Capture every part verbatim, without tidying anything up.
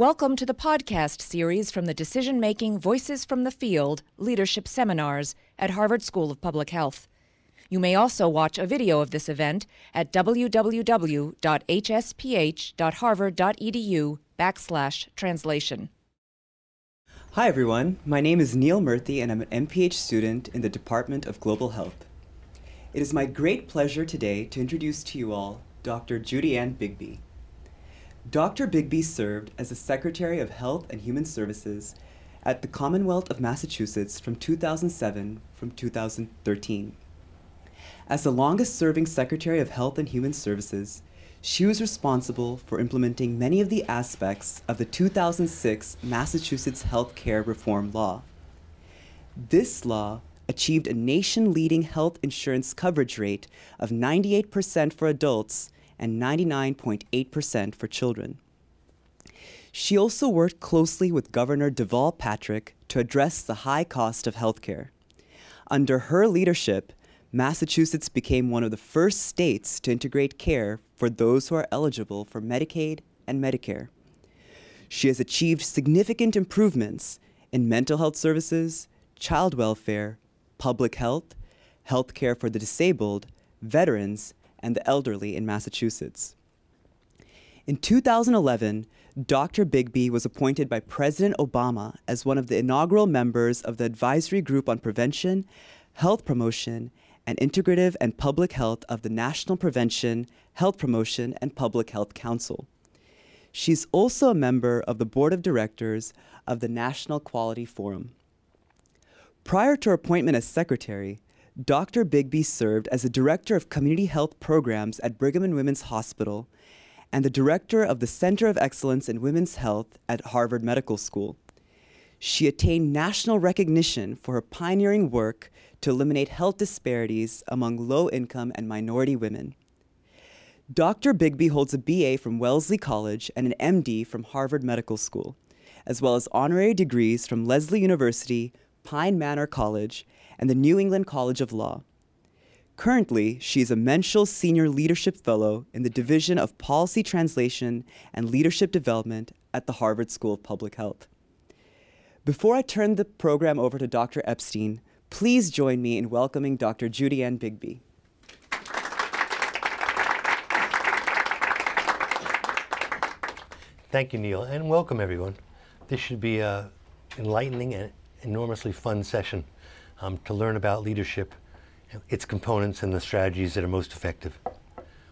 Welcome to the podcast series from the Decision-making: Voices from the Field Leadership Seminars at Harvard School of Public Health. You may also watch a video of this event at w w w dot h s p h dot harvard dot e d u backslash translation. Hi everyone, my name is Neil Murthy and I'm an M P H student in the Department of Global Health. It is my great pleasure today to introduce to you all Doctor Judy Ann Bigby. Doctor Bigby served as the Secretary of Health and Human Services at the Commonwealth of Massachusetts from two thousand seven through two thousand thirteen. As the longest-serving Secretary of Health and Human Services, she was responsible for implementing many of the aspects of the two thousand six Massachusetts Health Care Reform Law. This law achieved a nation-leading health insurance coverage rate of ninety-eight percent for adults and ninety-nine point eight percent for children. She also worked closely with Governor Deval Patrick to address the high cost of health care. Under her leadership, Massachusetts became one of the first states to integrate care for those who are eligible for Medicaid and Medicare. She has achieved significant improvements in mental health services, child welfare, public health, health care for the disabled, veterans, and the elderly in Massachusetts. In two thousand eleven, Doctor Bigby was appointed by President Obama as one of the inaugural members of the Advisory Group on Prevention, Health Promotion, and Integrative and Public Health of the National Prevention, Health Promotion, and Public Health Council. She's also a member of the Board of Directors of the National Quality Forum. Prior to her appointment as Secretary, Doctor Bigby served as the Director of Community Health Programs at Brigham and Women's Hospital and the Director of the Center of Excellence in Women's Health at Harvard Medical School. She attained national recognition for her pioneering work to eliminate health disparities among low-income and minority women. Doctor Bigby holds a B A from Wellesley College and an M D from Harvard Medical School, as well as honorary degrees from Lesley University, Pine Manor College, and the New England College of Law. Currently, she is a Menschel Senior Leadership Fellow in the Division of Policy Translation and Leadership Development at the Harvard School of Public Health. Before I turn the program over to Doctor Epstein, please join me in welcoming Doctor Judy Ann Bigby. Thank you, Neil, and welcome everyone. This should be an enlightening and enormously fun session um, to learn about leadership, its components, and the strategies that are most effective.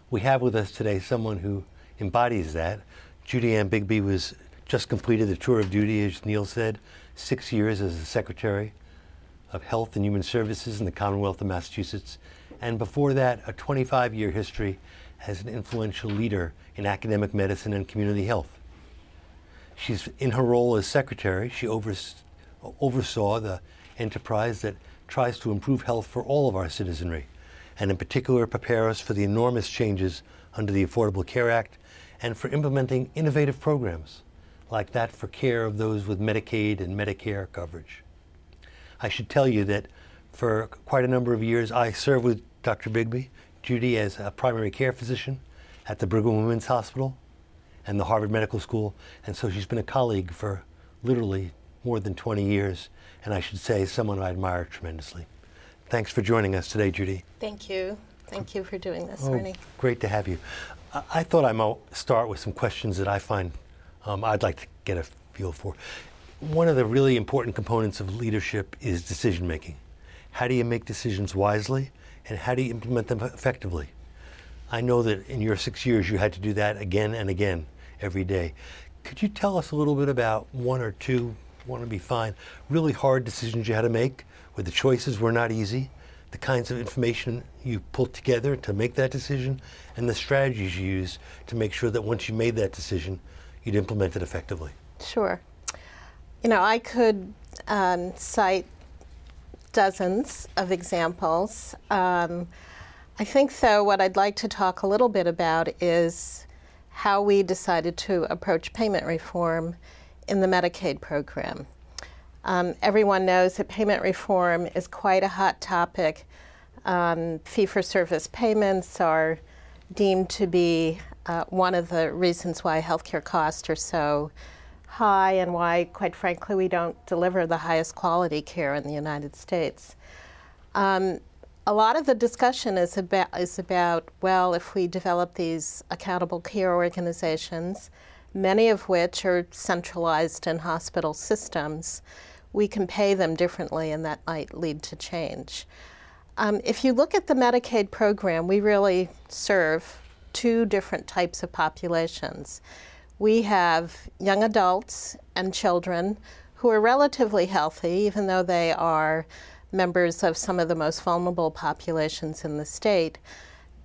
We have with us today someone who embodies that. Judy Ann Bigby was just completed the tour of duty, as Neil said, six years as the Secretary of Health and Human Services in the Commonwealth of Massachusetts, and before that, a twenty-five year history as an influential leader in academic medicine and community health. She's in her role as Secretary, she overs- oversaw the enterprise that tries to improve health for all of our citizenry, and in particular prepare us for the enormous changes under the Affordable Care Act and for implementing innovative programs like that for care of those with Medicaid and Medicare coverage. I should tell you that for quite a number of years, I served with Doctor Bigby, Judy, as a primary care physician at the Brigham and Women's Hospital and the Harvard Medical School. And so she's been a colleague for literally more than twenty years. And I should say, someone I admire tremendously. Thanks for joining us today, Judy. Thank you. Thank you for doing this, oh, Ernie. Great to have you. I, I thought I might start with some questions that I find um, I'd like to get a feel for. One of the really important components of leadership is decision-making. How do you make decisions wisely, and how do you implement them effectively? I know that in your six years, you had to do that again and again every day. Could you tell us a little bit about one or two, one would be fine, really hard decisions you had to make, where the choices were not easy, the kinds of information you pulled together to make that decision, and the strategies you used to make sure that once you made that decision, you'd implement it effectively? Sure. You know, I could um, cite dozens of examples. Um, I think, though, what I'd like to talk a little bit about is how we decided to approach payment reform in the Medicaid program. Um, everyone knows that payment reform is quite a hot topic. Um, fee-for-service payments are deemed to be uh, one of the reasons why healthcare costs are so high and why, quite frankly, we don't deliver the highest quality care in the United States. Um, a lot of the discussion is about, is about, well, if we develop these accountable care organizations, many of which are centralized in hospital systems, we can pay them differently, and that might lead to change. Um, if you look at the Medicaid program, we really serve two different types of populations. We have young adults and children who are relatively healthy, even though they are members of some of the most vulnerable populations in the state.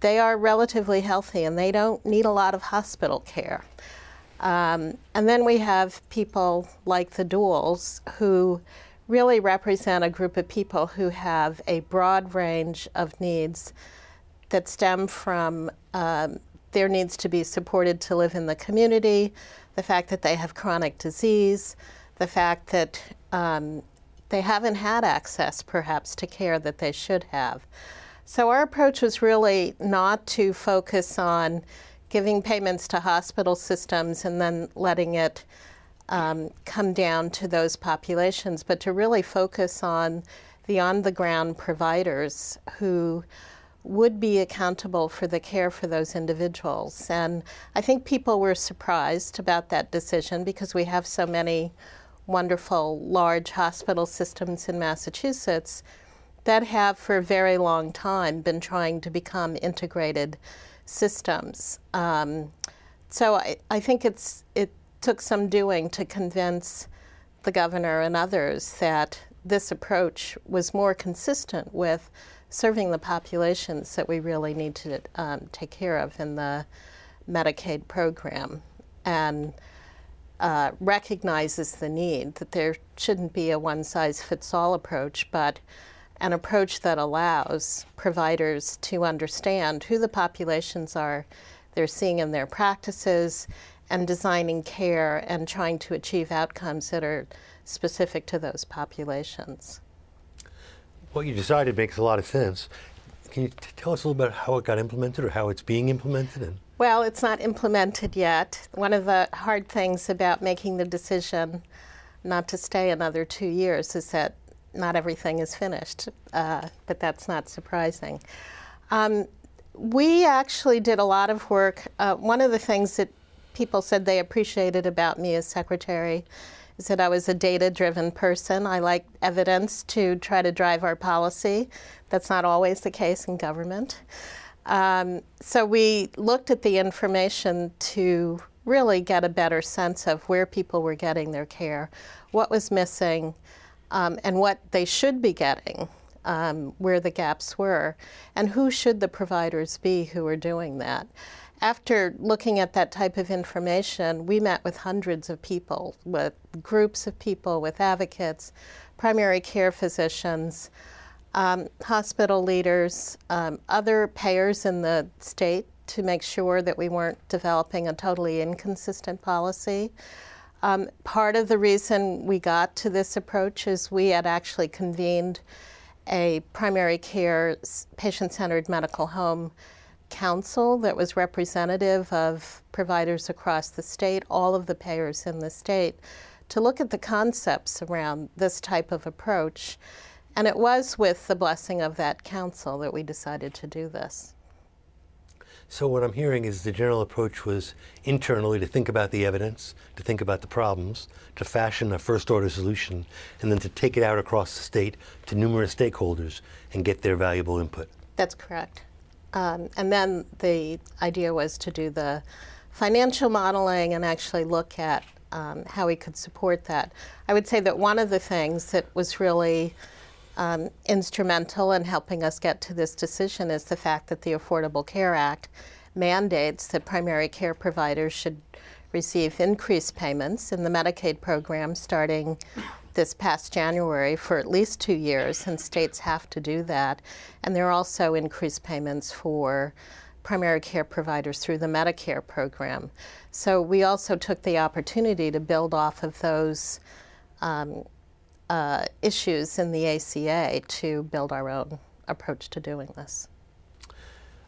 They are relatively healthy, and they don't need a lot of hospital care. Um, and then we have people like the duals, who really represent a group of people who have a broad range of needs that stem from um, their needs to be supported to live in the community, the fact that they have chronic disease, the fact that um, they haven't had access, perhaps, to care that they should have. So our approach was really not to focus on giving payments to hospital systems and then letting it um, come down to those populations, but to really focus on the on-the-ground providers who would be accountable for the care for those individuals. And I think people were surprised about that decision, because we have so many wonderful large hospital systems in Massachusetts that have for a very long time been trying to become integrated systems. Um, so I, I think it's it took some doing to convince the governor and others that this approach was more consistent with serving the populations that we really need to um, take care of in the Medicaid program, and uh, recognizes the need that there shouldn't be a one-size-fits-all approach, but an approach that allows providers to understand who the populations are they're seeing in their practices, and designing care and trying to achieve outcomes that are specific to those populations. What you decided makes a lot of sense. Can you t- tell us a little about how it got implemented, or how it's being implemented? And- well, it's not implemented yet. One of the hard things about making the decision not to stay another two years is that not everything is finished, uh, but that's not surprising. Um, we actually did a lot of work. Uh, one of the things that people said they appreciated about me as secretary is that I was a data-driven person. I like evidence to try to drive our policy. That's not always the case in government. Um, so we looked at the information to really get a better sense of where people were getting their care, what was missing, Um, and what they should be getting, um, where the gaps were, and who should the providers be who are doing that. After looking at that type of information, we met with hundreds of people, with groups of people, with advocates, primary care physicians, um, hospital leaders, um, other payers in the state, to make sure that we weren't developing a totally inconsistent policy. Um, part of the reason we got to this approach is we had actually convened a primary care patient-centered medical home council that was representative of providers across the state, all of the payers in the state, to look at the concepts around this type of approach. And it was with the blessing of that council that we decided to do this. So what I'm hearing is the general approach was internally to think about the evidence, to think about the problems, to fashion a first-order solution, and then to take it out across the state to numerous stakeholders and get their valuable input. That's correct. Um, and then the idea was to do the financial modeling and actually look at um, how we could support that. I would say that one of the things that was really Um, instrumental in helping us get to this decision is the fact that the Affordable Care Act mandates that primary care providers should receive increased payments in the Medicaid program starting this past January for at least two years, and states have to do that. And there are also increased payments for primary care providers through the Medicare program. So we also took the opportunity to build off of those um, Uh, issues in the A C A to build our own approach to doing this.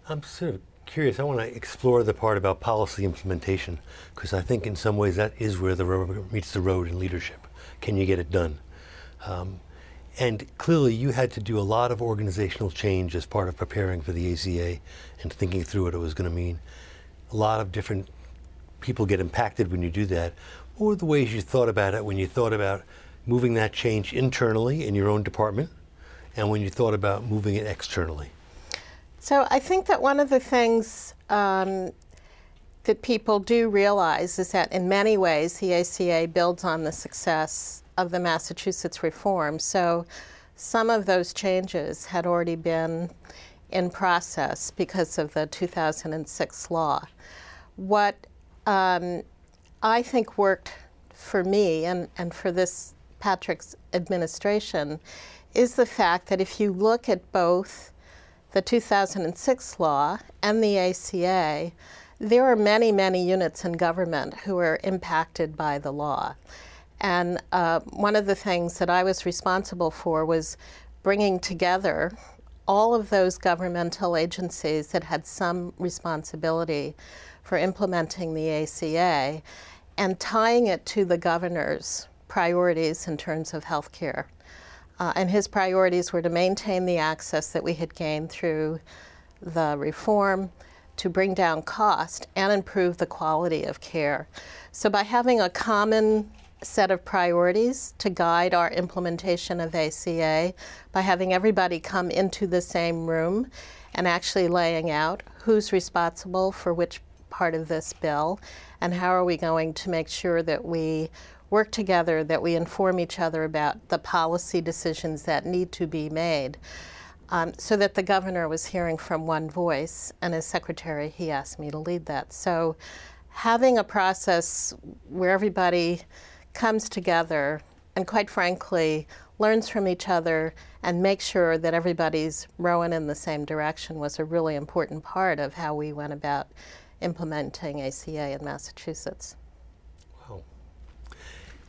I'm sort of curious, I want to explore the part about policy implementation, because I think in some ways that is where the rubber meets the road in leadership. Can you get it done? Um, and clearly you had to do a lot of organizational change as part of preparing for the A C A and thinking through what it was going to mean. A lot of different people get impacted when you do that. What were the ways you thought about it when you thought about moving that change internally in your own department, and when you thought about moving it externally? So I think that one of the things um, that people do realize is that in many ways the A C A builds on the success of the Massachusetts reform. So some of those changes had already been in process because of the two thousand six law. What um, I think worked for me and, and for this Patrick's administration is the fact that if you look at both the two thousand six law and the A C A, there are many, many units in government who are impacted by the law. And uh, one of the things that I was responsible for was bringing together all of those governmental agencies that had some responsibility for implementing the A C A and tying it to the governor's priorities in terms of health care. Uh, and his priorities were to maintain the access that we had gained through the reform, to bring down cost, and improve the quality of care. So by having a common set of priorities to guide our implementation of A C A, by having everybody come into the same room and actually laying out who's responsible for which part of this bill, and how are we going to make sure that we work together, that we inform each other about the policy decisions that need to be made, um, so that the governor was hearing from one voice, and as secretary he asked me to lead that. So having a process where everybody comes together and quite frankly learns from each other and makes sure that everybody's rowing in the same direction was a really important part of how we went about implementing A C A in Massachusetts.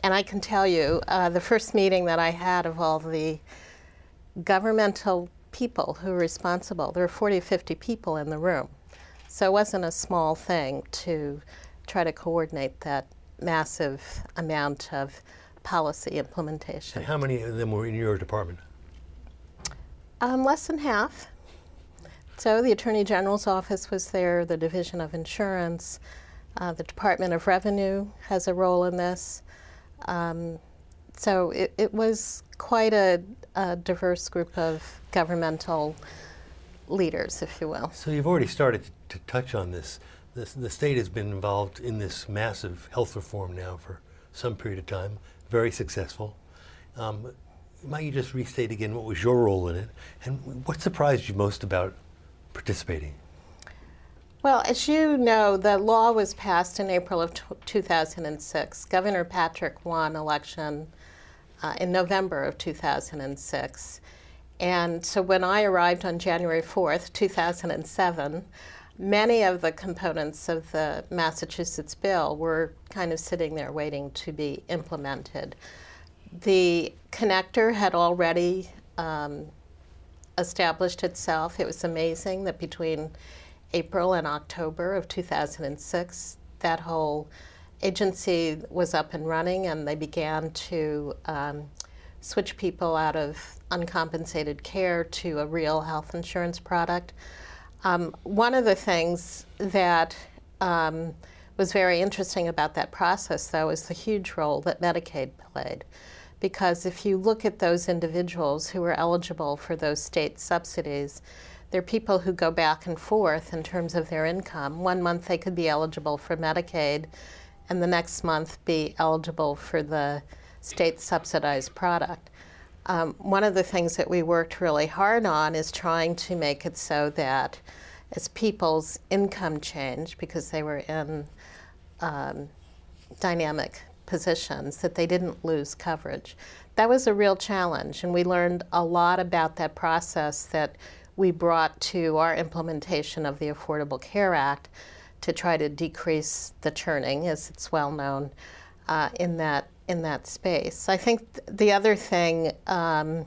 And I can tell you, uh, the first meeting that I had of all the governmental people who were responsible, there were forty, fifty people in the room. So it wasn't a small thing to try to coordinate that massive amount of policy implementation. And how many of them were in your department? Um, less than half. So the Attorney General's office was there, the Division of Insurance, uh, the Department of Revenue has a role in this. Um, so it, it was quite a, a diverse group of governmental leaders, if you will. So you've already started to touch on this. This the state has been involved in this massive health reform now for some period of time, very successful. Um, might you just restate again what was your role in it, and what surprised you most about participating? Well, as you know, the law was passed in April of two thousand six. Governor Patrick won election uh, in November of two thousand six. And so when I arrived on January fourth, two thousand seven, many of the components of the Massachusetts bill were kind of sitting there waiting to be implemented. The connector had already um, established itself. It was amazing that between April and October of two thousand six, that whole agency was up and running, and they began to um, switch people out of uncompensated care to a real health insurance product. Um, one of the things that um, was very interesting about that process, though, is the huge role that Medicaid played. Because if you look at those individuals who were eligible for those state subsidies, they're people who go back and forth in terms of their income. One month they could be eligible for Medicaid, and the next month be eligible for the state subsidized product. Um, one of the things that we worked really hard on is trying to make it so that as people's income changed, because they were in um, dynamic positions, that they didn't lose coverage. That was a real challenge, and we learned a lot about that process that we brought to our implementation of the Affordable Care Act to try to decrease the churning, as it's well known, uh, in that in that space. I think th- the other thing um,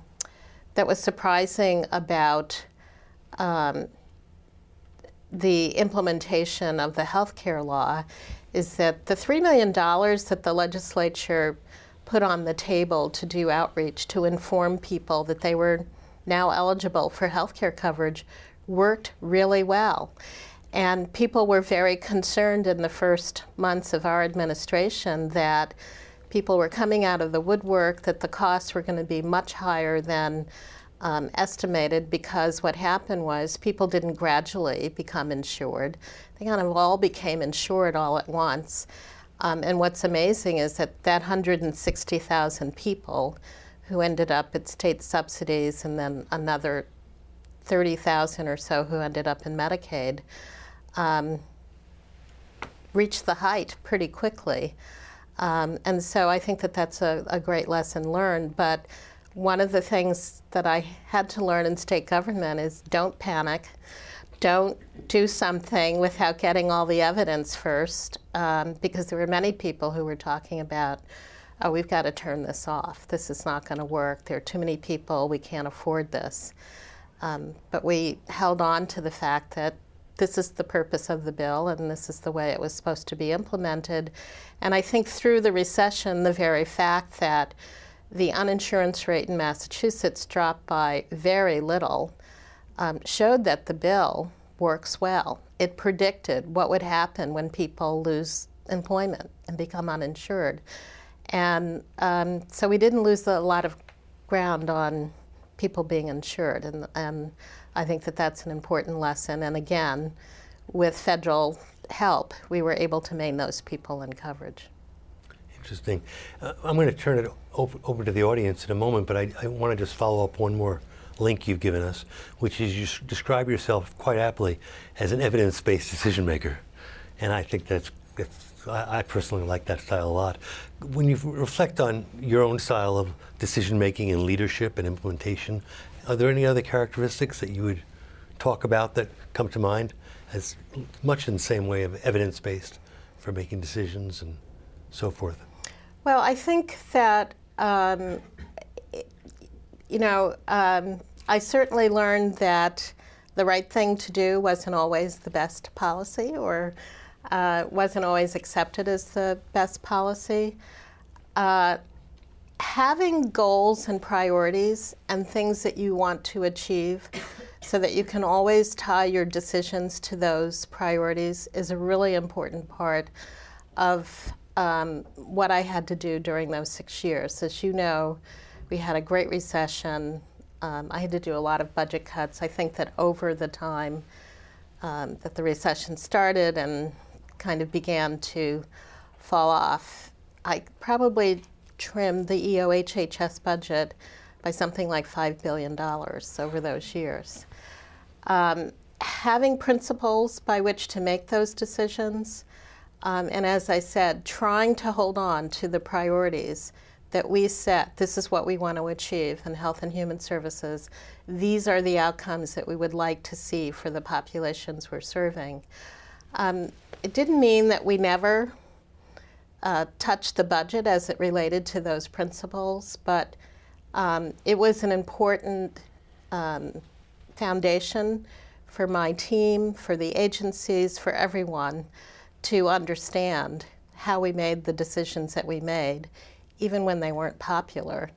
that was surprising about um, the implementation of the health care law is that the three million dollars that the legislature put on the table to do outreach to inform people that they were now eligible for health care coverage worked really well. And people were very concerned in the first months of our administration that people were coming out of the woodwork, that the costs were going to be much higher than Um, estimated, because what happened was people didn't gradually become insured. They kind of all became insured all at once. Um, and what's amazing is that that one hundred sixty thousand people who ended up at state subsidies, and then another thirty thousand or so who ended up in Medicaid, um, reached the height pretty quickly. Um, and so I think that that's a, a great lesson learned. But one of the things that I had to learn in state government is don't panic. Don't do something without getting all the evidence first, um, because there were many people who were talking about, oh, we've got to turn this off. This is not going to work. There are too many people. We can't afford this. Um, but we held on to the fact that this is the purpose of the bill, and this is the way it was supposed to be implemented. And I think through the recession, the very fact that the uninsurance rate in Massachusetts dropped by very little, um, showed that the bill works well. It predicted what would happen when people lose employment and become uninsured. And um, so we didn't lose a lot of ground on people being insured. And, and I think that that's an important lesson. And again, with federal help, we were able to maintain those people in coverage. Interesting. Uh, I'm going to turn it over, over to the audience in a moment, but I, I want to just follow up one more link you've given us, which is you s- describe yourself quite aptly as an evidence-based decision maker, and I think that's, that's I, I personally like that style a lot. When you reflect on your own style of decision making and leadership and implementation, are there any other characteristics that you would talk about that come to mind as much in the same way of evidence-based for making decisions and so forth? Well, I think that, um, you know, um, I certainly learned that the right thing to do wasn't always the best policy, or uh, wasn't always accepted as the best policy. Uh, having goals and priorities and things that you want to achieve so that you can always tie your decisions to those priorities is a really important part of Um, what I had to do during those six years. As you know, we had a great recession. Um, I had to do a lot of budget cuts. I think that over the time um, that the recession started and kind of began to fall off, I probably trimmed the E O H H S budget by something like five billion dollars over those years. Um, having principles by which to make those decisions, Um, and as I said, trying to hold on to the priorities that we set. This is what we want to achieve in Health and Human Services. These are the outcomes that we would like to see for the populations we're serving. Um, it didn't mean that we never uh, touched the budget as it related to those principles, but um, it was an important um, foundation for my team, for the agencies, for everyone, to understand how we made the decisions that we made, even when they weren't popular.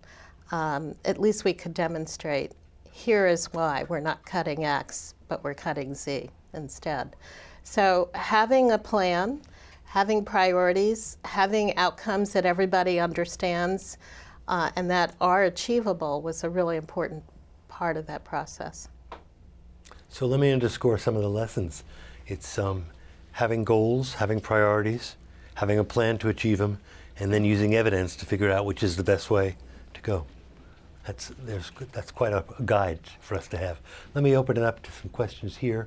Um, at least we could demonstrate, here is why we're not cutting X, but we're cutting Z instead. So having a plan, having priorities, having outcomes that everybody understands uh, and that are achievable was a really important part of that process. So let me underscore some of the lessons. It's um, having goals, having priorities, having a plan to achieve them, and then using evidence to figure out which is the best way to go. That's there's that's quite a guide for us to have. Let me open it up to some questions here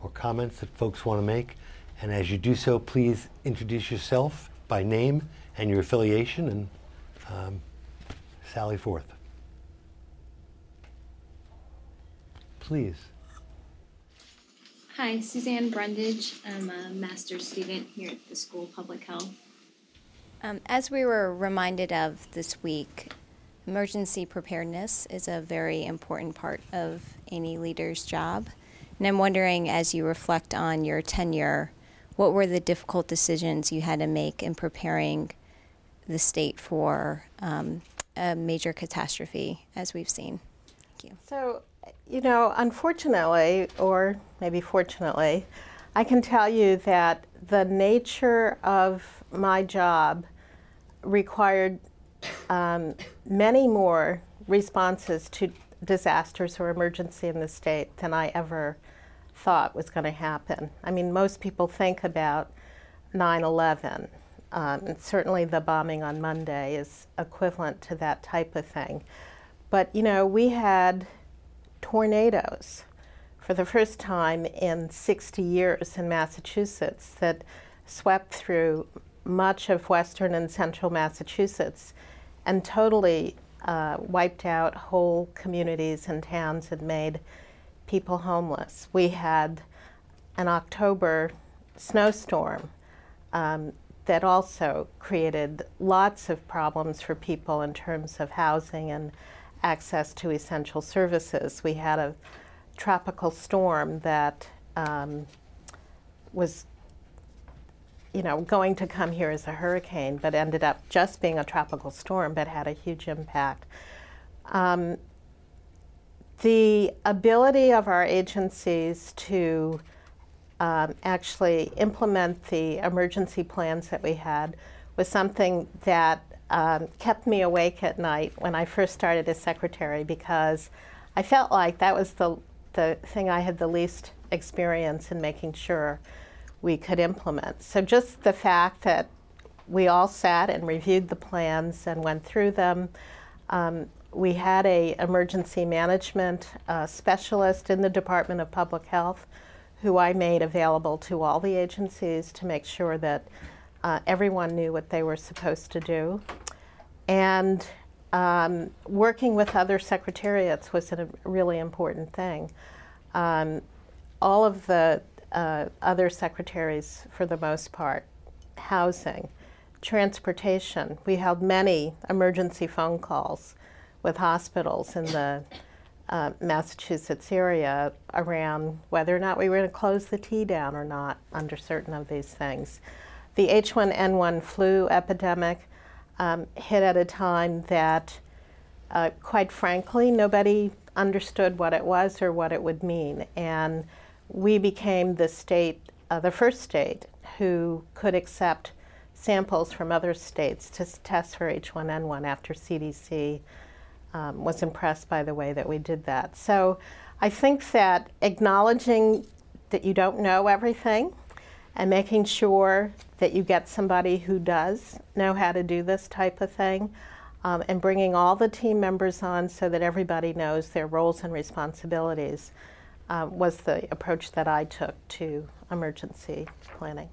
or comments that folks want to make. And as you do so, please introduce yourself by name and your affiliation, and um, sally forth. Please. Hi, Suzanne Brundage. I'm a master's student here at the School of Public Health. Um, as we were reminded of this week, emergency preparedness is a very important part of any leader's job. And I'm wondering, as you reflect on your tenure, what were the difficult decisions you had to make in preparing the state for um, a major catastrophe, as we've seen? Thank you. So, you know, unfortunately, or maybe fortunately, I can tell you that the nature of my job required um, many more responses to disasters or emergency in the state than I ever thought was going to happen. I mean, most people think about nine eleven. Um, and certainly the bombing on Monday is equivalent to that type of thing. But, you know, we had tornadoes for the first time in sixty years in Massachusetts that swept through much of western and central Massachusetts and totally uh, wiped out whole communities and towns and made people homeless. We had an October snowstorm um, that also created lots of problems for people in terms of housing and access to essential services. We had a tropical storm that um, was, you know, going to come here as a hurricane, but ended up just being a tropical storm, but had a huge impact. Um, the ability of our agencies to um, actually implement the emergency plans that we had was something that um, kept me awake at night when I first started as secretary, because I felt like that was the the thing I had the least experience in making sure we could implement. So just the fact that we all sat and reviewed the plans and went through them. Um, we had a emergency management uh, specialist in the Department of Public Health who I made available to all the agencies to make sure that uh, everyone knew what they were supposed to do. And um, working with other secretariats was a really important thing. Um, all of the Uh, other secretaries, for the most part, housing, transportation. We held many emergency phone calls with hospitals in the uh, Massachusetts area around whether or not we were going to close the T down or not under certain of these things. The H one N one flu epidemic um, hit at a time that, uh, quite frankly, nobody understood what it was or what it would mean. And we became the state, uh, the first state, who could accept samples from other states to test for H one N one after C D C um, was impressed by the way that we did that. So I think that acknowledging that you don't know everything and making sure that you get somebody who does know how to do this type of thing, um, and bringing all the team members on so that everybody knows their roles and responsibilities, Uh, was the approach that I took to emergency planning.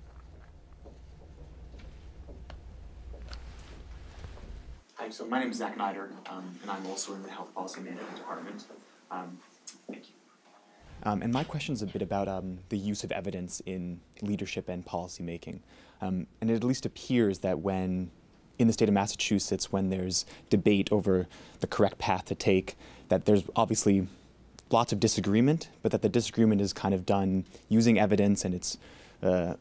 Hi, so my name is Zach Neider, um, and I'm also in the Health Policy Management Department. Um, thank you. Um, and my question is a bit about um, the use of evidence in leadership and policymaking. Um, and it at least appears that when in the state of Massachusetts, when there's debate over the correct path to take, that there's obviously lots of disagreement, but that the disagreement is kind of done using evidence, and it's uh,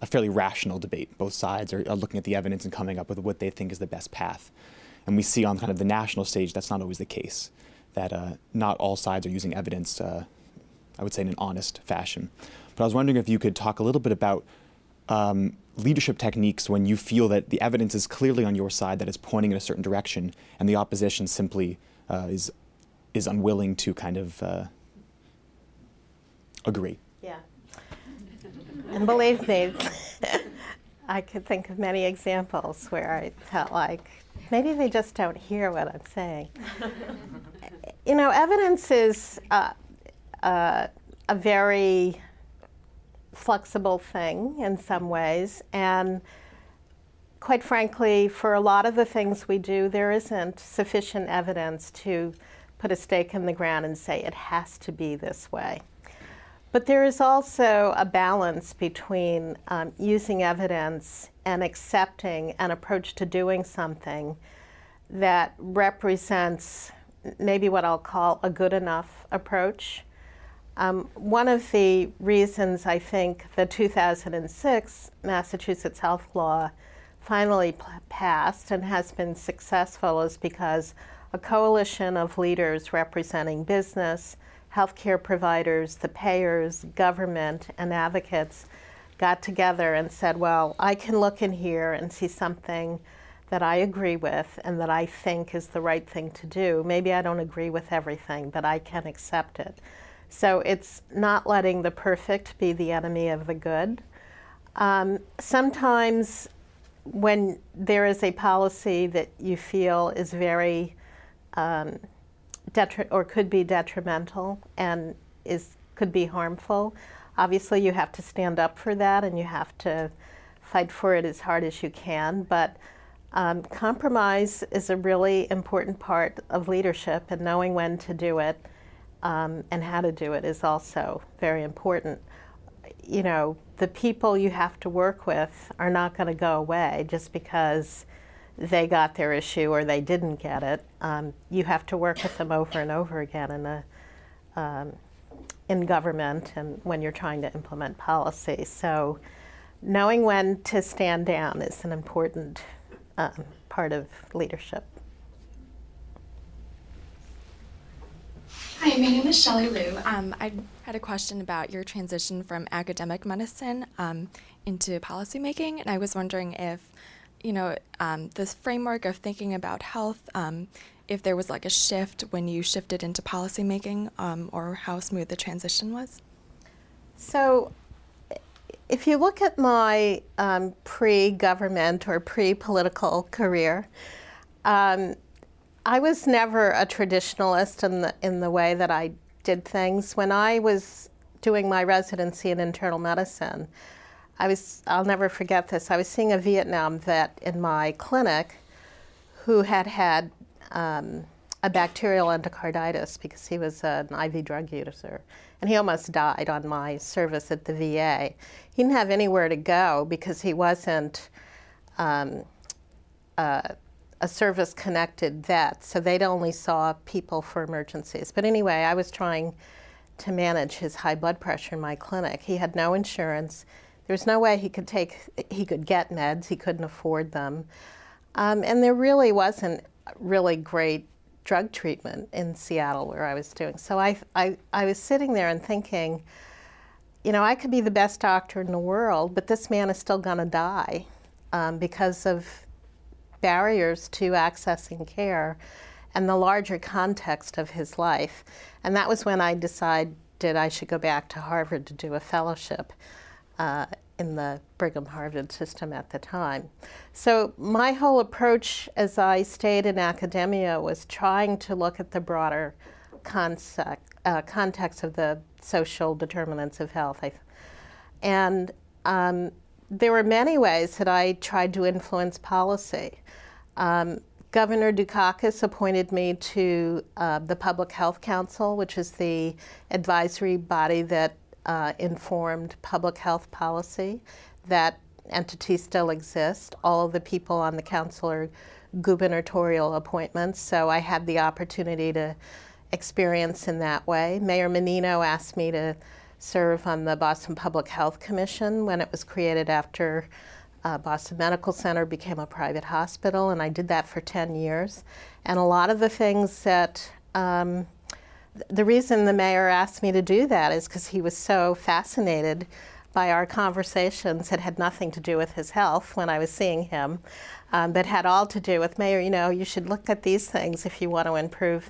a fairly rational debate. Both sides are, are looking at the evidence and coming up with what they think is the best path. And we see on kind of the national stage that's not always the case, that uh, not all sides are using evidence, uh, I would say, in an honest fashion. But I was wondering if you could talk a little bit about um, leadership techniques when you feel that the evidence is clearly on your side, that it's pointing in a certain direction, and the opposition simply uh, is is unwilling to kind of uh, agree. Yeah. And believe me, I could think of many examples where I felt like maybe they just don't hear what I'm saying. You know, evidence is uh, uh, a very flexible thing in some ways, and quite frankly, for a lot of the things we do, there isn't sufficient evidence to put a stake in the ground and say it has to be this way. But there is also a balance between um, using evidence and accepting an approach to doing something that represents maybe what I'll call a good enough approach, Um, one of the reasons I think the two thousand six Massachusetts health law finally p- passed and has been successful is because a coalition of leaders representing business, healthcare providers, the payers, government, and advocates got together and said, well, I can look in here and see something that I agree with and that I think is the right thing to do. Maybe I don't agree with everything, but I can accept it. So it's not letting the perfect be the enemy of the good. Um, sometimes when there is a policy that you feel is very um, detri- or could be detrimental and is could be harmful, obviously you have to stand up for that and you have to fight for it as hard as you can. But um, compromise is a really important part of leadership, and knowing when to do it Um, and how to do it is also very important. You know, the people you have to work with are not going to go away just because they got their issue or they didn't get it. Um, you have to work with them over and over again in a, um, in government and when you're trying to implement policy. So knowing when to stand down is an important um, part of leadership. Hi, my name is Shelley Liu. Um, I had a question about your transition from academic medicine um, into policymaking, and I was wondering if, you know, um, this framework of thinking about health, um, if there was like a shift when you shifted into policymaking, um, or how smooth the transition was? So, if you look at my um, pre-government or pre-political career, um, I was never a traditionalist in the in the way that I did things. When I was doing my residency in internal medicine, I was, I'll never forget this, I was seeing a Vietnam vet in my clinic who had had um, a bacterial endocarditis because he was an I V drug user, and he almost died on my service at the V A. He didn't have anywhere to go because he wasn't um, uh, a service-connected vet, so they'd only saw people for emergencies. But anyway, I was trying to manage his high blood pressure in my clinic. He had no insurance. There was no way he could take, he could get meds. He couldn't afford them. Um, and there really wasn't really great drug treatment in Seattle where I was doing. So I, I, I was sitting there and thinking, you know, I could be the best doctor in the world, but this man is still gonna die um, because of barriers to accessing care and the larger context of his life. And that was when I decided I should go back to Harvard to do a fellowship uh, in the Brigham Harvard system at the time. So my whole approach as I stayed in academia was trying to look at the broader concept, uh, context of the social determinants of health. And um, there were many ways that I tried to influence policy. Um, Governor Dukakis appointed me to uh, the Public Health Council, which is the advisory body that uh, informed public health policy. That entity still exists. All of the people on the council are gubernatorial appointments, so I had the opportunity to experience in that way. Mayor Menino asked me to serve on the Boston Public Health Commission when it was created after Uh, Boston Medical Center became a private hospital, and I did that for ten years. And a lot of the things that, um, th- the reason the mayor asked me to do that is because he was so fascinated by our conversations that had nothing to do with his health when I was seeing him, um, but had all to do with, Mayor, you know, you should look at these things if you want to improve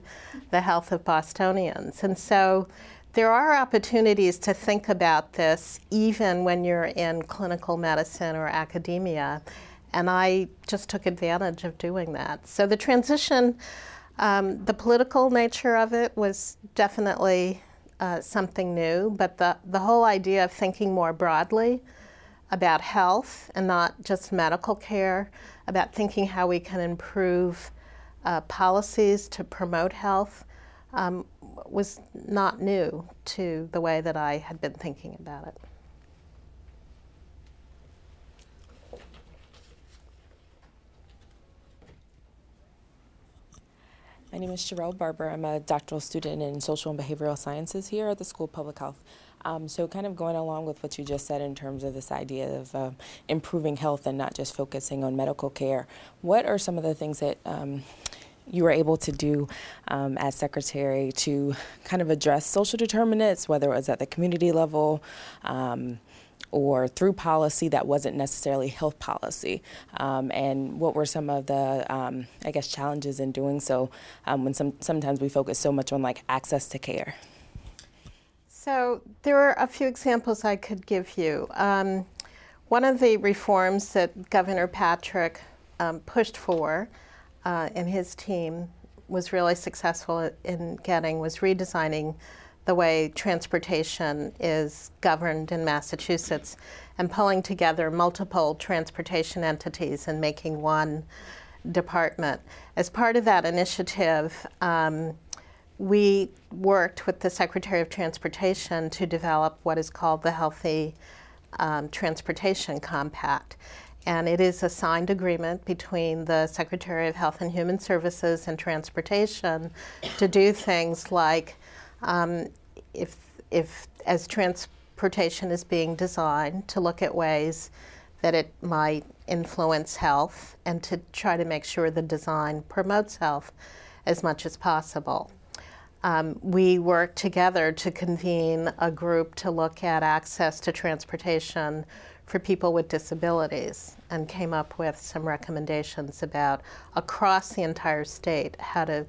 the health of Bostonians. And so there are opportunities to think about this even when you're in clinical medicine or academia, and I just took advantage of doing that. So the transition, um, the political nature of it was definitely uh, something new, but the, the whole idea of thinking more broadly about health and not just medical care, about thinking how we can improve uh, policies to promote health, Um, was not new to the way that I had been thinking about it. My name is Sherelle Barber. I'm a doctoral student in social and behavioral sciences here at the School of Public Health. Um, so kind of going along with what you just said in terms of this idea of uh, improving health and not just focusing on medical care, what are some of the things that um, you were able to do um, as secretary to kind of address social determinants, whether it was at the community level um, or through policy that wasn't necessarily health policy? Um, and what were some of the, um, I guess, challenges in doing so um, when some, sometimes we focus so much on like access to care? So there are a few examples I could give you. Um, one of the reforms that Governor Patrick um, pushed for uh, and his team was really successful in getting was redesigning the way transportation is governed in Massachusetts and pulling together multiple transportation entities and making one department. As part of that initiative, um, we worked with the Secretary of Transportation to develop what is called the Healthy um, Transportation Compact. And it is a signed agreement between the Secretary of Health and Human Services and Transportation to do things like um, if, if as transportation is being designed, to look at ways that it might influence health and to try to make sure the design promotes health as much as possible. Um, we worked together to convene a group to look at access to transportation for people with disabilities and came up with some recommendations about across the entire state how to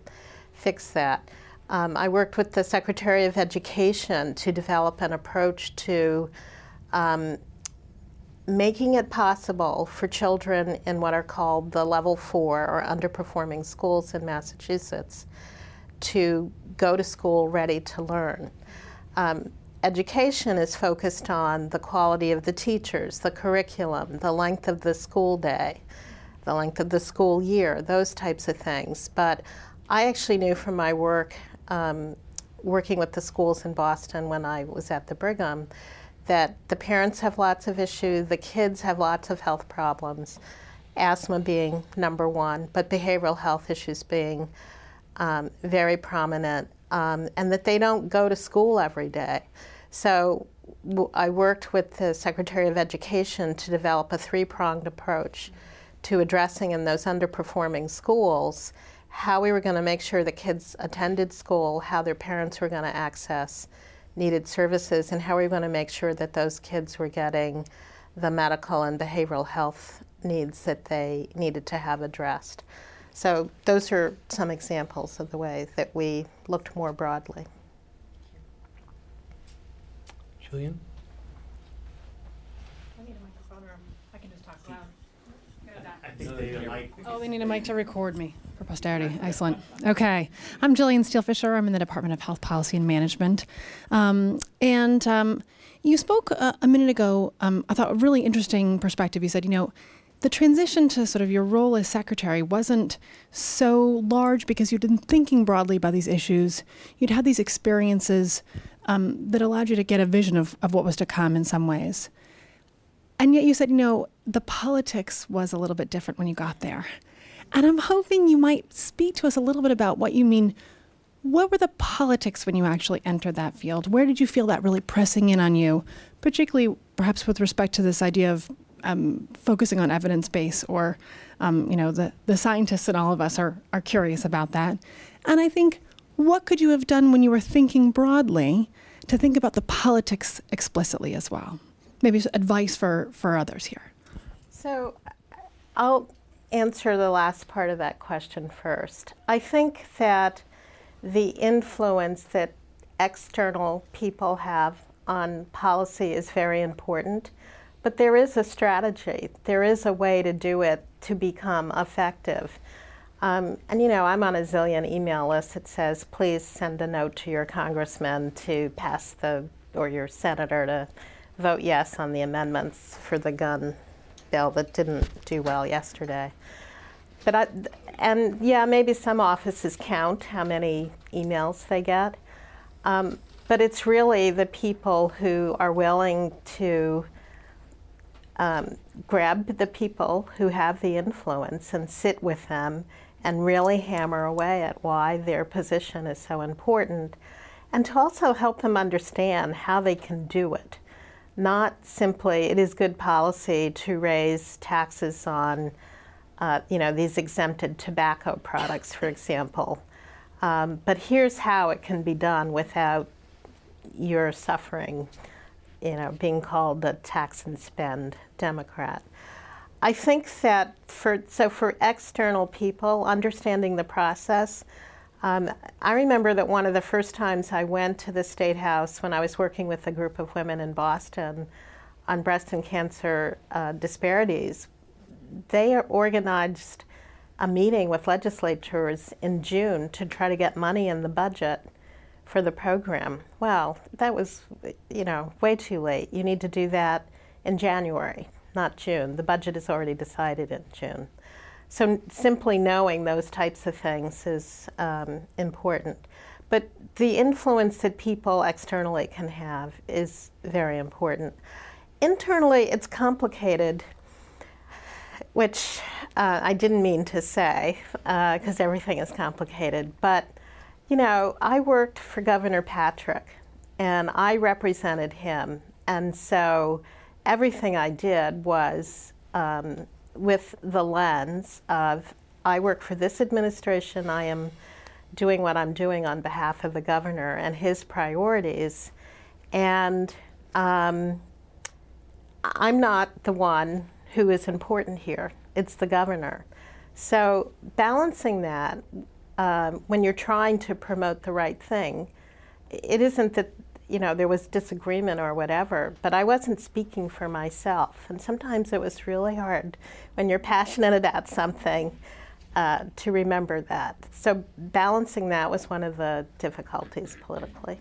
fix that. Um, I worked with the Secretary of Education to develop an approach to um, making it possible for children in what are called the level four or underperforming schools in Massachusetts to go to school ready to learn. Um, education is focused on the quality of the teachers, the curriculum, the length of the school day, the length of the school year, those types of things. But I actually knew from my work um, working with the schools in Boston when I was at the Brigham that the parents have lots of issues, the kids have lots of health problems, asthma being number one, but behavioral health issues being Um, very prominent, um, and that they don't go to school every day. So w- I worked with the Secretary of Education to develop a three-pronged approach to addressing in those underperforming schools how we were going to make sure the kids attended school, how their parents were going to access needed services, and how we were going to make sure that those kids were getting the medical and behavioral health needs that they needed to have addressed. So those are some examples of the way that we looked more broadly. Gillian? I need a microphone, or I can just talk loud. I think they need a mic. Oh, we need a mic to record me for posterity. Excellent. Okay. I'm Gillian Steele-Fisher. I'm in the Department of Health Policy and Management. Um, and um, you spoke uh, a minute ago, um, I thought, a really interesting perspective. You said, you know, the transition to sort of your role as secretary wasn't so large because you'd been thinking broadly about these issues. You'd had these experiences um, that allowed you to get a vision of, of what was to come in some ways. And yet you said, you know, the politics was a little bit different when you got there. And I'm hoping you might speak to us a little bit about what you mean. What were the politics when you actually entered that field? Where did you feel that really pressing in on you, particularly perhaps with respect to this idea of Um, focusing on evidence base, or um, you know, the, the scientists and all of us are, are curious about that. And I think, what could you have done when you were thinking broadly to think about the politics explicitly as well? Maybe advice for, for others here. So I'll answer the last part of that question first. I think that the influence that external people have on policy is very important. But there is a strategy. There is a way to do it to become effective. Um, and you know, I'm on a zillion email lists that says, please send a note to your congressman to pass the, or your senator to vote yes on the amendments for the gun bill that didn't do well yesterday. But I, and yeah, maybe some offices count how many emails they get. Um, but it's really the people who are willing to Um, grab the people who have the influence and sit with them and really hammer away at why their position is so important, and to also help them understand how they can do it. Not simply, it is good policy to raise taxes on, uh, you know, these exempted tobacco products, for example. Um, but here's how it can be done without your suffering, you know, being called the tax and spend Democrat. I think that for, so for external people, understanding the process, Um, I remember that one of the first times I went to the State House when I was working with a group of women in Boston on breast and cancer uh, disparities, they organized a meeting with legislators in June to try to get money in the budget for the program. Well, that was, you know, way too late. You need to do that in January, not June. The budget is already decided in June. So simply knowing those types of things is um, important. But the influence that people externally can have is very important. Internally, it's complicated, which uh, I didn't mean to say, because uh, everything is complicated. But, you know, I worked for Governor Patrick, and I represented him. And so everything I did was um, with the lens of, I work for this administration, I am doing what I'm doing on behalf of the governor and his priorities, and um, I'm not the one who is important here, it's the governor. So balancing that, um, when you're trying to promote the right thing, it isn't that, you know, there was disagreement or whatever, but I wasn't speaking for myself. And sometimes it was really hard when you're passionate about something uh, to remember that. So balancing that was one of the difficulties politically.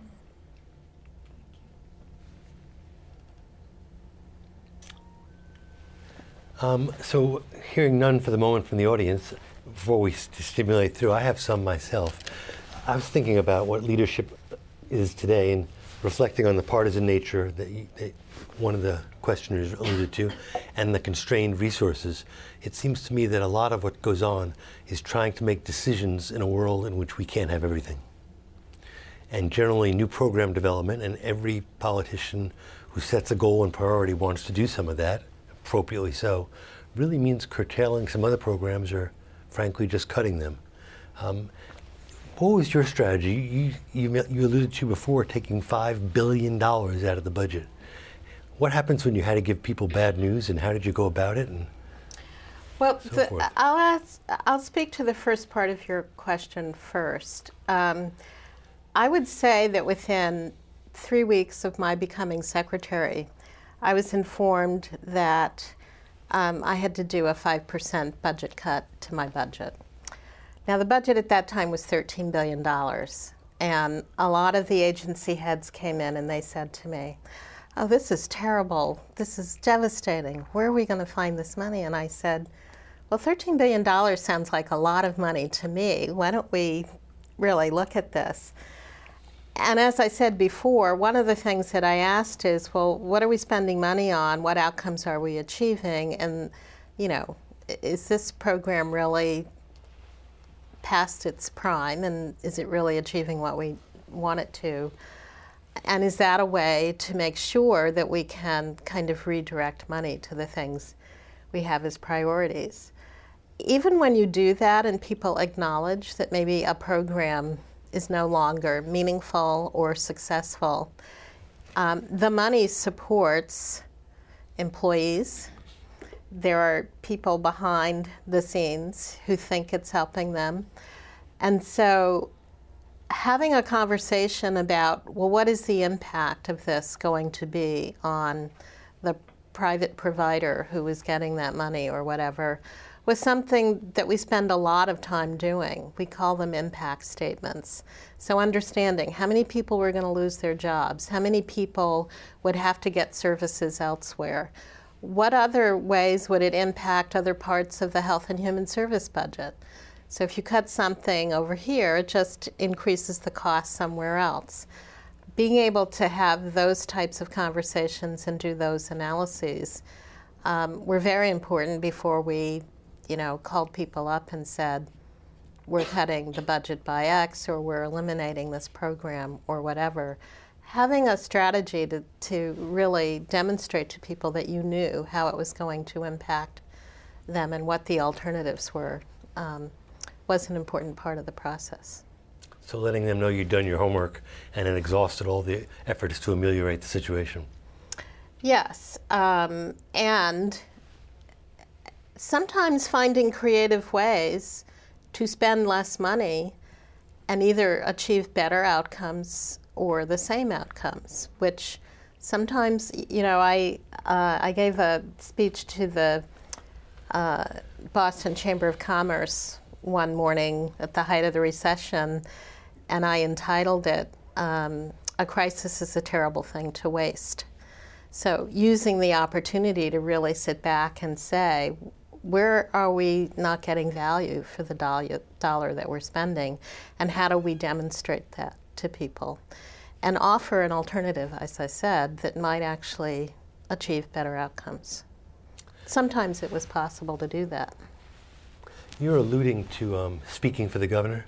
Um, so hearing none for the moment from the audience, before we st- stimulate through, I have some myself. I was thinking about what leadership is today, and reflecting on the partisan nature that, you, that one of the questioners alluded to, and the constrained resources, it seems to me that a lot of what goes on is trying to make decisions in a world in which we can't have everything. And generally, new program development, and every politician who sets a goal and priority wants to do some of that, appropriately so, really means curtailing some other programs or, frankly, just cutting them. Um, What was your strategy? You, you, you alluded to before taking five billion dollars out of the budget. What happens when you had to give people bad news, and how did you go about it? And well, so the, forth? I'll ask, I'll speak to the first part of your question first. Um, I would say that within three weeks of my becoming secretary, I was informed that um, I had to do a five percent budget cut to my budget. Now, the budget at that time was thirteen billion dollars, and a lot of the agency heads came in and they said to me, oh, this is terrible, this is devastating, where are we going to find this money? And I said, well, thirteen billion dollars sounds like a lot of money to me, why don't we really look at this? And as I said before, one of the things that I asked is, well, what are we spending money on, what outcomes are we achieving, and, you know, is this program really past its prime, and is it really achieving what we want it to? And is that a way to make sure that we can kind of redirect money to the things we have as priorities? Even when you do that and people acknowledge that maybe a program is no longer meaningful or successful, um, the money supports employees. There are people behind the scenes who think it's helping them. And so having a conversation about, well, what is the impact of this going to be on the private provider who is getting that money or whatever, was something that we spend a lot of time doing. We call them impact statements. So understanding how many people were going to lose their jobs, how many people would have to get services elsewhere, what other ways would it impact other parts of the Health and Human Service budget? So if you cut something over here, it just increases the cost somewhere else. Being able to have those types of conversations and do those analyses um, were very important before we, you know, called people up and said, we're cutting the budget by X or we're eliminating this program or whatever, having a strategy to, to really demonstrate to people that you knew how it was going to impact them and what the alternatives were um, was an important part of the process. So letting them know you've done your homework and then exhausted all the efforts to ameliorate the situation. Yes, um, and sometimes finding creative ways to spend less money and either achieve better outcomes or the same outcomes, which sometimes, you know, I, uh, I gave a speech to the uh, Boston Chamber of Commerce one morning at the height of the recession, and I entitled it, um, A Crisis is a Terrible Thing to Waste. So using the opportunity to really sit back and say, where are we not getting value for the dollar, dollar that we're spending, and how do we demonstrate that to people? And offer an alternative, as I said, that might actually achieve better outcomes. Sometimes it was possible to do that. You're alluding to um, speaking for the governor.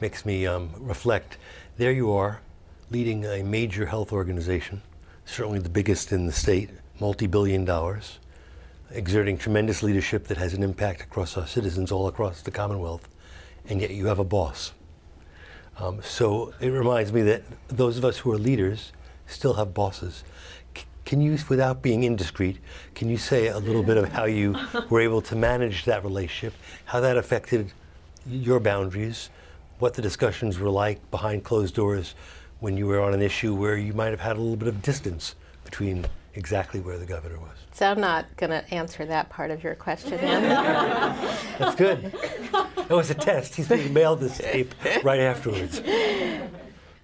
Makes me um, reflect. There you are, leading a major health organization, certainly the biggest in the state, multi-billion dollars, exerting tremendous leadership that has an impact across our citizens all across the Commonwealth, and yet you have a boss. Um, so it reminds me that those of us who are leaders still have bosses. C- can you, without being indiscreet, can you say a little bit of how you were able to manage that relationship, how that affected your boundaries, what the discussions were like behind closed doors when you were on an issue where you might have had a little bit of distance between exactly where the governor was? So I'm not going to answer that part of your question. That's good. That was a test. He's being mailed this tape right afterwards.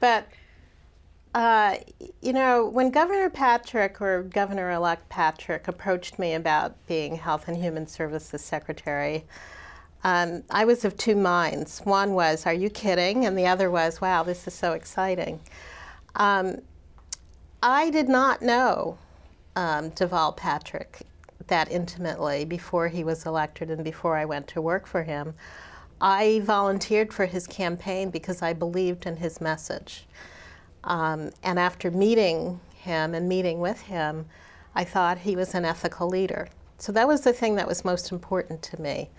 But, uh, you know, when Governor Patrick or Governor-elect Patrick approached me about being Health and Human Services Secretary, um, I was of two minds. One was, are you kidding? And the other was, wow, this is so exciting. Um, I did not know Um, Deval Patrick that intimately before he was elected and before I went to work for him. I volunteered for his campaign because I believed in his message. Um, and after meeting him and meeting with him, I thought he was an ethical leader. So that was the thing that was most important to me.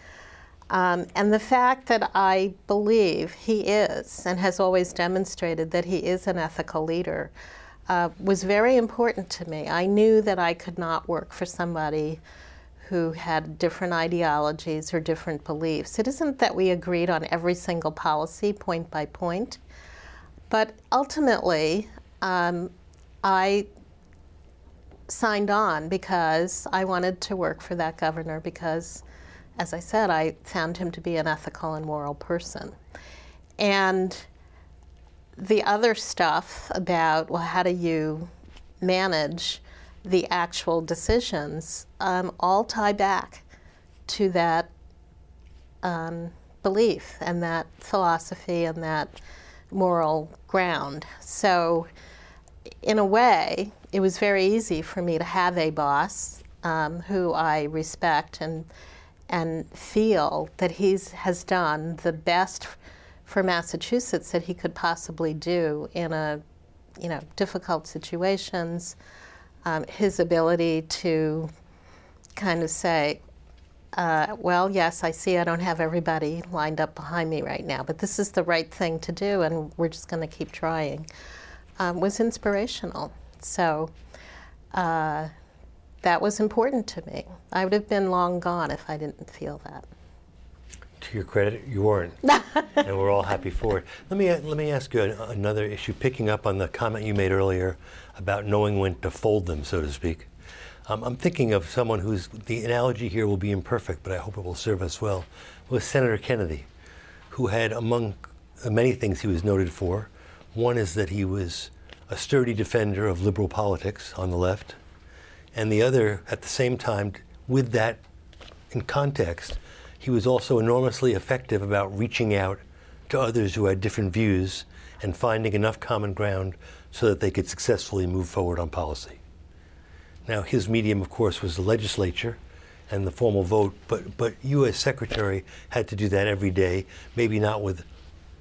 Um, and the fact that I believe he is and has always demonstrated that he is an ethical leader Uh, was very important to me. I knew that I could not work for somebody who had different ideologies or different beliefs. It isn't that we agreed on every single policy point by point, but ultimately um, I signed on because I wanted to work for that governor because, as I said, I found him to be an ethical and moral person. And the other stuff about, well, how do you manage the actual decisions, um, all tie back to that um, belief and that philosophy and that moral ground. So in a way, it was very easy for me to have a boss um, who I respect and, and feel that he's has done the best for Massachusetts that he could possibly do in a, you know, difficult situations. Um, his ability to kind of say, uh, well, yes, I see I don't have everybody lined up behind me right now, but this is the right thing to do and we're just going to keep trying, um, was inspirational. So uh, that was important to me. I would have been long gone if I didn't feel that. To your credit, you weren't, and we're all happy for it. Let me let me ask you another issue, picking up on the comment you made earlier about knowing when to fold them, so to speak. Um, I'm thinking of someone who's, the analogy here will be imperfect, but I hope it will serve us well, was Senator Kennedy, who had, among many things he was noted for, one is that he was a sturdy defender of liberal politics on the left, and the other, at the same time, with that in context, he was also enormously effective about reaching out to others who had different views and finding enough common ground so that they could successfully move forward on policy. Now, his medium, of course, was the legislature, and the formal vote, but but you as secretary had to do that every day, maybe not with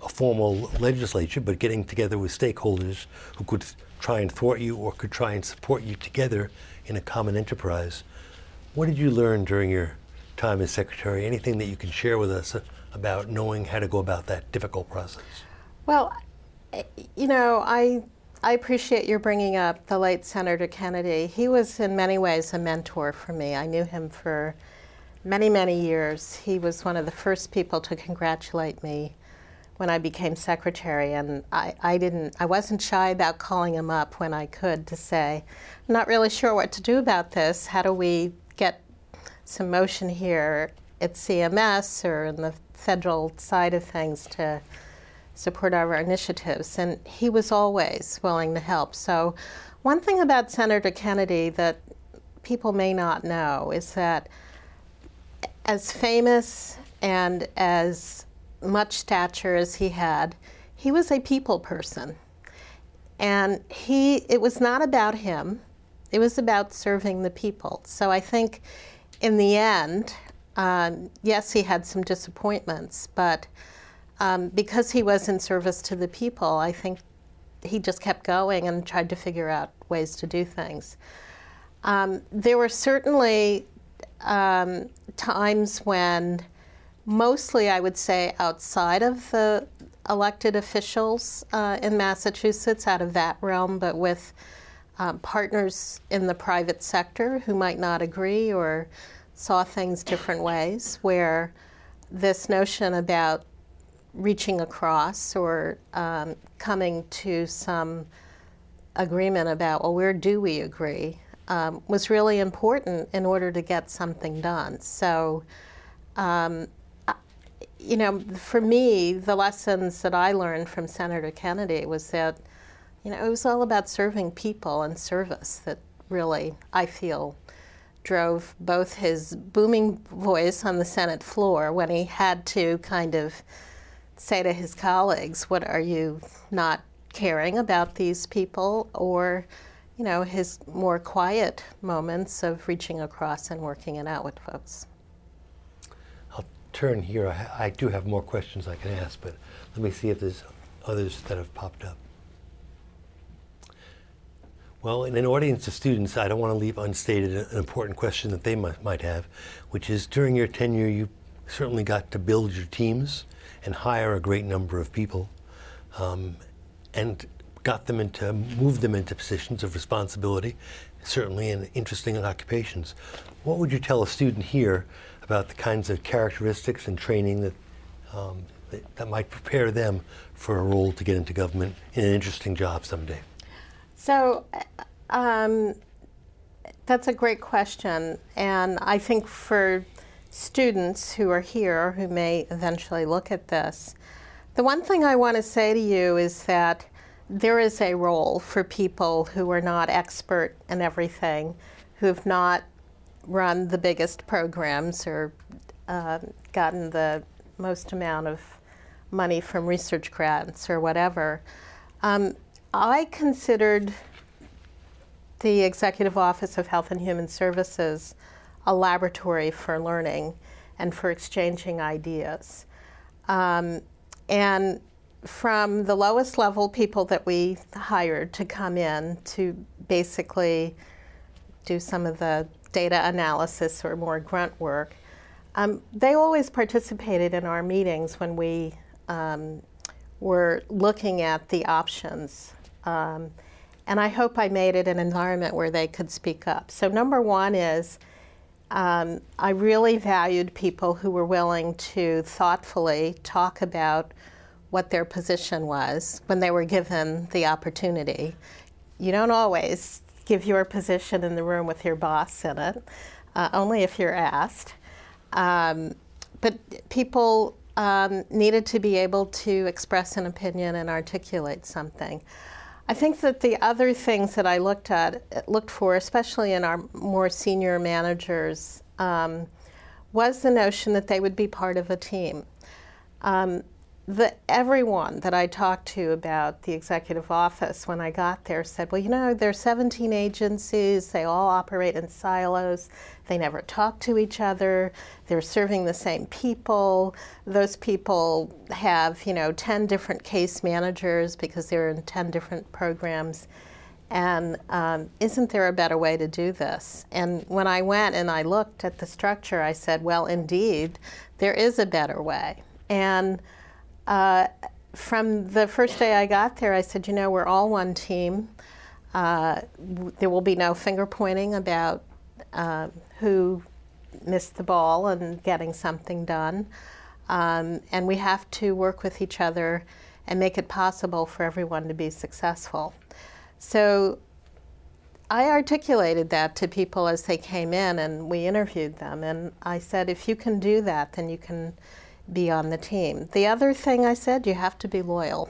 a formal legislature, but getting together with stakeholders who could try and thwart you or could try and support you together in a common enterprise. What did you learn during your time as secretary? Anything that you can share with us about knowing how to go about that difficult process? Well, you know, I I appreciate your bringing up the late Senator Kennedy. He was in many ways a mentor for me. I knew him for many, many years. He was one of the first people to congratulate me when I became secretary, and I, I didn't, I wasn't shy about calling him up when I could to say, I'm not really sure what to do about this. How do we get some motion here at C M S or in the federal side of things to support our initiatives? And he was always willing to help. So one thing about Senator Kennedy that people may not know is that, as famous and as much stature as he had, he was a people person. And he, it was not about him, it was about serving the people. So I think in the end, um, yes, he had some disappointments, but Um, because he was in service to the people, I think he just kept going and tried to figure out ways to do things. Um, there were certainly um, times when, mostly I would say outside of the elected officials uh, in Massachusetts, out of that realm, but with um, partners in the private sector who might not agree or saw things different ways, where this notion about reaching across or um, coming to some agreement about, well, where do we agree, um, was really important in order to get something done. So, um, you know, for me, the lessons that I learned from Senator Kennedy was that, you know, it was all about serving people and service that really, I feel, drove both his booming voice on the Senate floor when he had to kind of say to his colleagues, what, are you not caring about these people? Or, you know, his more quiet moments of reaching across and working it out with folks. I'll turn here. I, I do have more questions I can ask, but let me see if there's others that have popped up. Well, in an audience of students, I don't want to leave unstated an important question that they might, might have, which is, during your tenure, you certainly got to build your teams and hire a great number of people, um, and got them into, moved them into positions of responsibility, certainly in interesting occupations. What would you tell a student here about the kinds of characteristics and training that, um, that, that might prepare them for a role to get into government in an interesting job someday? So, um, that's a great question, and I think for students who are here who may eventually look at this, the one thing I want to say to you is that there is a role for people who are not expert in everything, who have not run the biggest programs or uh, gotten the most amount of money from research grants or whatever. Um, I considered the Executive Office of Health and Human Services a laboratory for learning and for exchanging ideas. Um, and from the lowest level people that we hired to come in to basically do some of the data analysis or more grunt work, um, they always participated in our meetings when we um, were looking at the options. Um, and I hope I made it an environment where they could speak up. So number one is, Um, I really valued people who were willing to thoughtfully talk about what their position was when they were given the opportunity. You don't always give your position in the room with your boss in it, uh, only if you're asked. Um, but people um, needed to be able to express an opinion and articulate something. I think that the other things that I looked at, looked for, especially in our more senior managers, um, was the notion that they would be part of a team. Um, the, everyone that I talked to about the executive office when I got there said, well, you know, there are seventeen agencies, they all operate in silos, they never talk to each other, they're serving the same people, those people have, you know, ten different case managers because they're in ten different programs, and um, isn't there a better way to do this? And when I went and I looked at the structure, I said, well, indeed, there is a better way. And Uh, from the first day I got there, I said, you know, we're all one team. Uh, w- there will be no finger pointing about uh, who missed the ball and getting something done. Um, and we have to work with each other and make it possible for everyone to be successful. So I articulated that to people as they came in and we interviewed them. And I said, if you can do that, then you can be on the team. The other thing I said, you have to be loyal.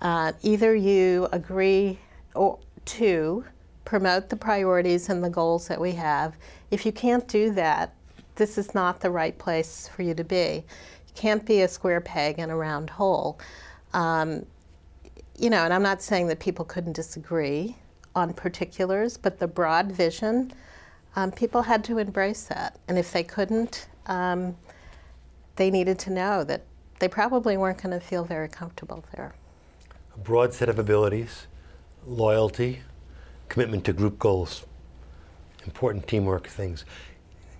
Uh, either you agree or to promote the priorities and the goals that we have. If you can't do that, this is not the right place for you to be. You can't be a square peg in a round hole. Um, you know, and I'm not saying that people couldn't disagree on particulars, but the broad vision, um, people had to embrace that. And if they couldn't, um, they needed to know that they probably weren't going to feel very comfortable there. A broad set of abilities, loyalty, commitment to group goals, important teamwork things.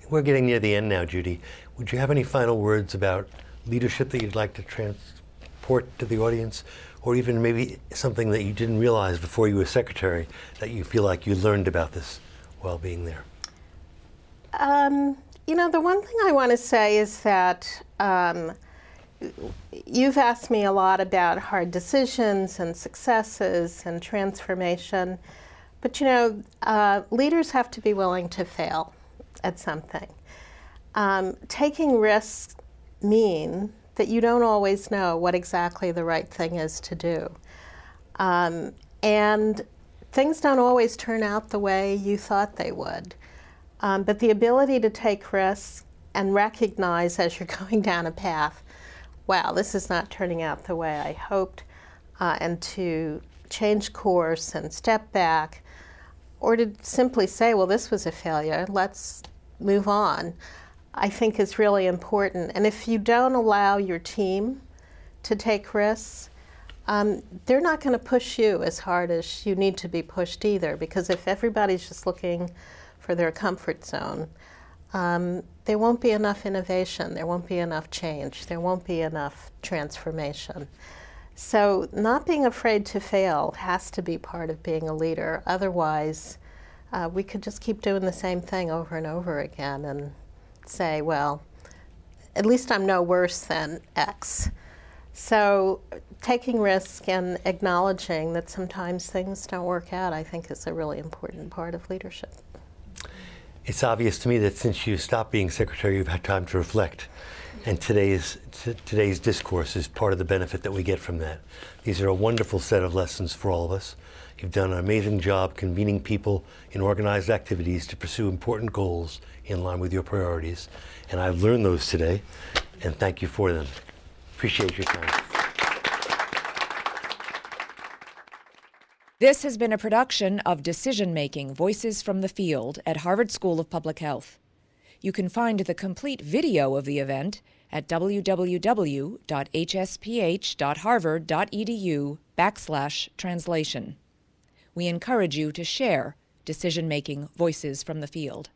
We're getting near the end now, Judy. Would you have any final words about leadership that you'd like to transport to the audience, or even maybe something that you didn't realize before you were secretary that you feel like you learned about this while being there? Um. You know, the one thing I want to say is that um, you've asked me a lot about hard decisions and successes and transformation, but you know, uh, leaders have to be willing to fail at something. Um, taking risks mean that you don't always know what exactly the right thing is to do. Um, and things don't always turn out the way you thought they would. Um, but the ability to take risks and recognize as you're going down a path, wow, this is not turning out the way I hoped, uh, and to change course and step back, or to simply say, well, this was a failure, let's move on, I think is really important. And if you don't allow your team to take risks, um, they're not going to push you as hard as you need to be pushed either, because if everybody's just looking for their comfort zone, um, there won't be enough innovation, there won't be enough change, there won't be enough transformation. So not being afraid to fail has to be part of being a leader. Otherwise, uh, we could just keep doing the same thing over and over again and say, well, at least I'm no worse than X. So taking risk and acknowledging that sometimes things don't work out, I think, is a really important part of leadership. It's obvious to me that since you stopped being secretary, you've had time to reflect, and today's t- today's discourse is part of the benefit that we get from that. These are a wonderful set of lessons for all of us. You've done an amazing job convening people in organized activities to pursue important goals in line with your priorities, and I've learned those today, and thank you for them. Appreciate your time. This has been a production of Decision-making: Voices from the Field at Harvard School of Public Health. You can find the complete video of the event at w w w dot h s p h dot harvard dot e d u backslash translation. We encourage you to share Decision-making: Voices from the Field.